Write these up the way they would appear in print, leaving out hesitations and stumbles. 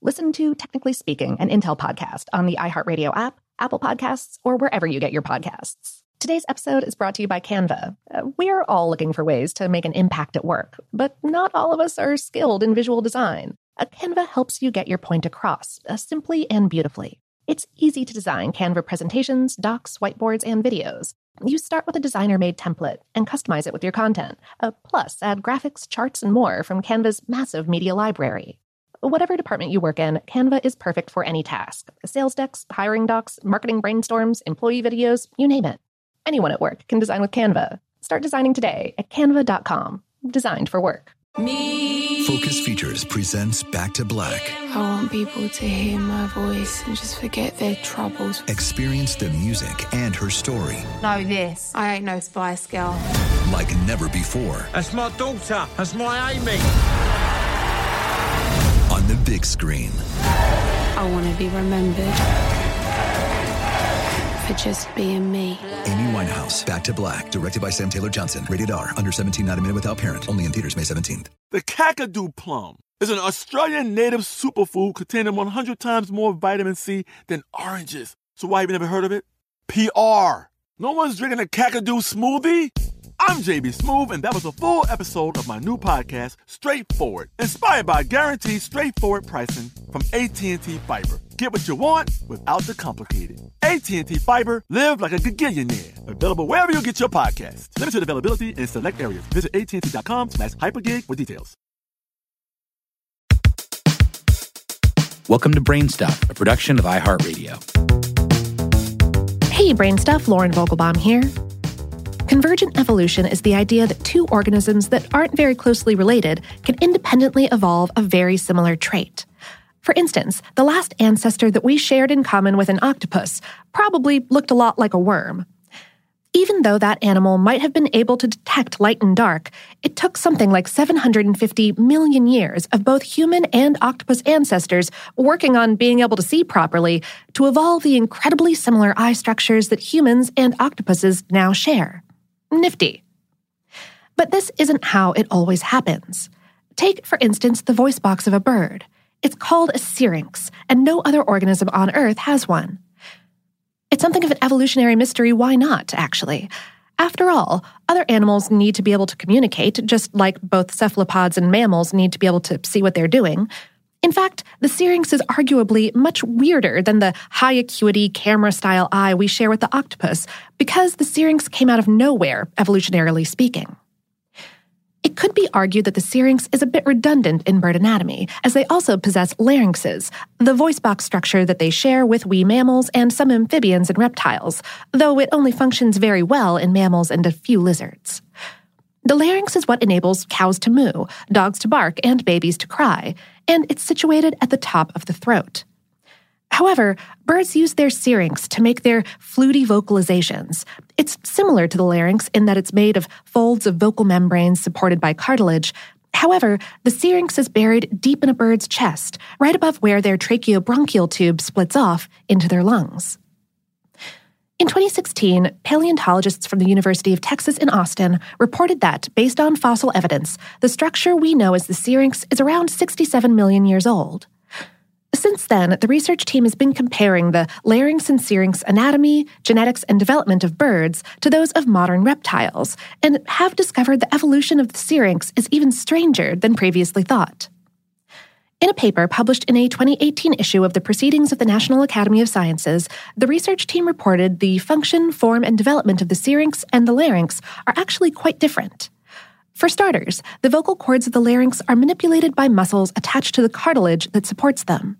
Listen to Technically Speaking, an Intel podcast on the iHeartRadio app, Apple Podcasts, or wherever you get your podcasts. Today's episode is brought to you by Canva. We're all looking for ways to make an impact at work, but not all of us are skilled in visual design. Canva helps you get your point across, simply and beautifully. It's easy to design Canva presentations, docs, whiteboards, and videos. You start with a designer-made template and customize it with your content. Plus, add graphics, charts, and more from Canva's massive media library. Whatever department you work in, Canva is perfect for any task. Sales decks, hiring docs, marketing brainstorms, employee videos, you name it. Anyone at work can design with Canva. Start designing today at canva.com. Designed for work. Focus Features presents Back to Black. I want people to hear my voice and just forget their troubles. Experience the music and her story. Know this. I ain't no Spice Girl. Like never before. That's my daughter. That's my Amy. On the big screen. I want to be remembered for just being me. Amy Winehouse, Back to Black, directed by Sam Taylor Johnson. Rated R, under 17, not a minute without parent. Only in theaters May 17th. The Kakadu Plum is an Australian native superfood containing 100 times more vitamin C than oranges. So why have you never heard of it? PR. No one's drinking a Kakadu smoothie? I'm J.B. Smoove, and that was a full episode of my new podcast, Straightforward, inspired by guaranteed straightforward pricing from AT&T Fiber. Get what you want without the complicated. AT&T Fiber, live like a gigillionaire. Available wherever you get your podcast. Limited availability in select areas. Visit AT&T.com/hypergig for details. Welcome to Brainstuff, a production of iHeartRadio. Hey, Brainstuff, Lauren Vogelbaum here. Convergent evolution is the idea that two organisms that aren't very closely related can independently evolve a very similar trait. For instance, the last ancestor that we shared in common with an octopus probably looked a lot like a worm. Even though that animal might have been able to detect light and dark, it took something like 750 million years of both human and octopus ancestors working on being able to see properly to evolve the incredibly similar eye structures that humans and octopuses now share. Nifty. But this isn't how it always happens. Take, for instance, the voice box of a bird. It's called a syrinx, and no other organism on Earth has one. It's something of an evolutionary mystery why not, actually. After all, other animals need to be able to communicate, just like both cephalopods and mammals need to be able to see what they're doing. In fact, the syrinx is arguably much weirder than the high-acuity, camera-style eye we share with the octopus, because the syrinx came out of nowhere, evolutionarily speaking. It could be argued that the syrinx is a bit redundant in bird anatomy, as they also possess larynxes, the voice box structure that they share with we mammals and some amphibians and reptiles, though it only functions very well in mammals and a few lizards. The larynx is what enables cows to moo, dogs to bark, and babies to cry, and it's situated at the top of the throat. However, birds use their syrinx to make their fluty vocalizations. It's similar to the larynx in that it's made of folds of vocal membranes supported by cartilage. However, the syrinx is buried deep in a bird's chest, right above where their tracheobronchial tube splits off into their lungs. In 2016, paleontologists from the University of Texas in Austin reported that, based on fossil evidence, the structure we know as the syrinx is around 67 million years old. Since then, the research team has been comparing the larynx and syrinx anatomy, genetics, and development of birds to those of modern reptiles, and have discovered the evolution of the syrinx is even stranger than previously thought. In a paper published in a 2018 issue of the Proceedings of the National Academy of Sciences, the research team reported the function, form, and development of the syrinx and the larynx are actually quite different. For starters, the vocal cords of the larynx are manipulated by muscles attached to the cartilage that supports them.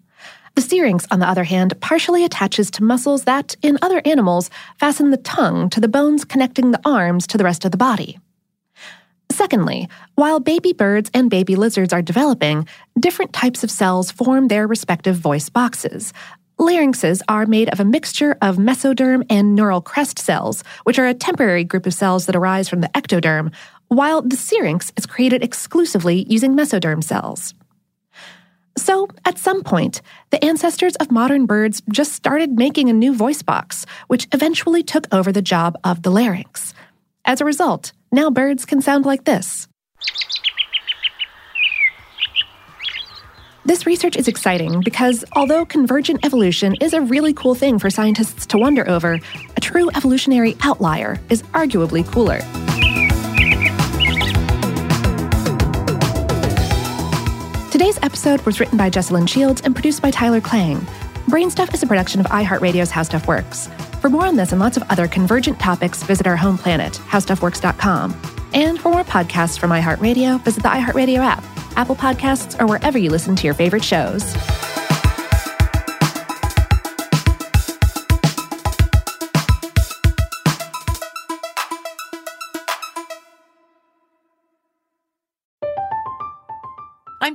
The syrinx, on the other hand, partially attaches to muscles that, in other animals, fasten the tongue to the bones connecting the arms to the rest of the body. Secondly, while baby birds and baby lizards are developing, different types of cells form their respective voice boxes. Larynxes are made of a mixture of mesoderm and neural crest cells, which are a temporary group of cells that arise from the ectoderm, while the syrinx is created exclusively using mesoderm cells. So, at some point, the ancestors of modern birds just started making a new voice box, which eventually took over the job of the larynx. As a result, now birds can sound like this. This research is exciting because, although convergent evolution is a really cool thing for scientists to wonder over, a true evolutionary outlier is arguably cooler. Today's episode was written by Jessalyn Shields and produced by Tyler Klang. Brainstuff is a production of iHeartRadio's How Stuff Works. For more on this and lots of other convergent topics, visit our home planet, howstuffworks.com. And for more podcasts from iHeartRadio, visit the iHeartRadio app, Apple Podcasts, or wherever you listen to your favorite shows. I'm